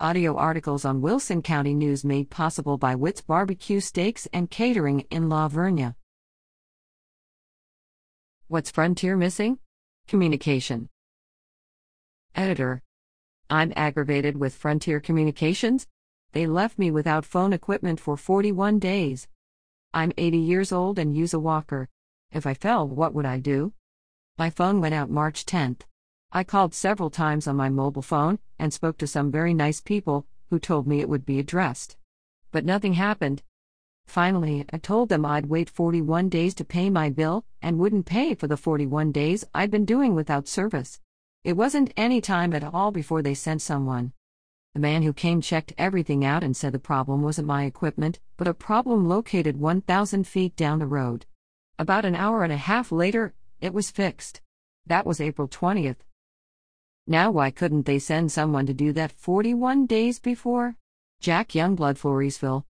Audio articles on Wilson County News made possible by Witt's Barbecue Steaks and Catering in La Vernia. What's Frontier missing? Communication. Editor: I'm aggravated with Frontier Communications. They left me without phone equipment for 41 days. I'm 80 years old and use a walker. If I fell, what would I do? My phone went out March 10th. I called several times on my mobile phone and spoke to some very nice people who told me it would be addressed. But nothing happened. Finally, I told them I'd wait 41 days to pay my bill and wouldn't pay for the 41 days I'd been doing without service. It wasn't any time at all before they sent someone. The man who came checked everything out and said the problem wasn't my equipment, but a problem located 1,000 feet down the road. About an hour and a half later, it was fixed. That was April 20th. Now why couldn't they send someone to do that 41 days before? Jack Youngblood, Floresville.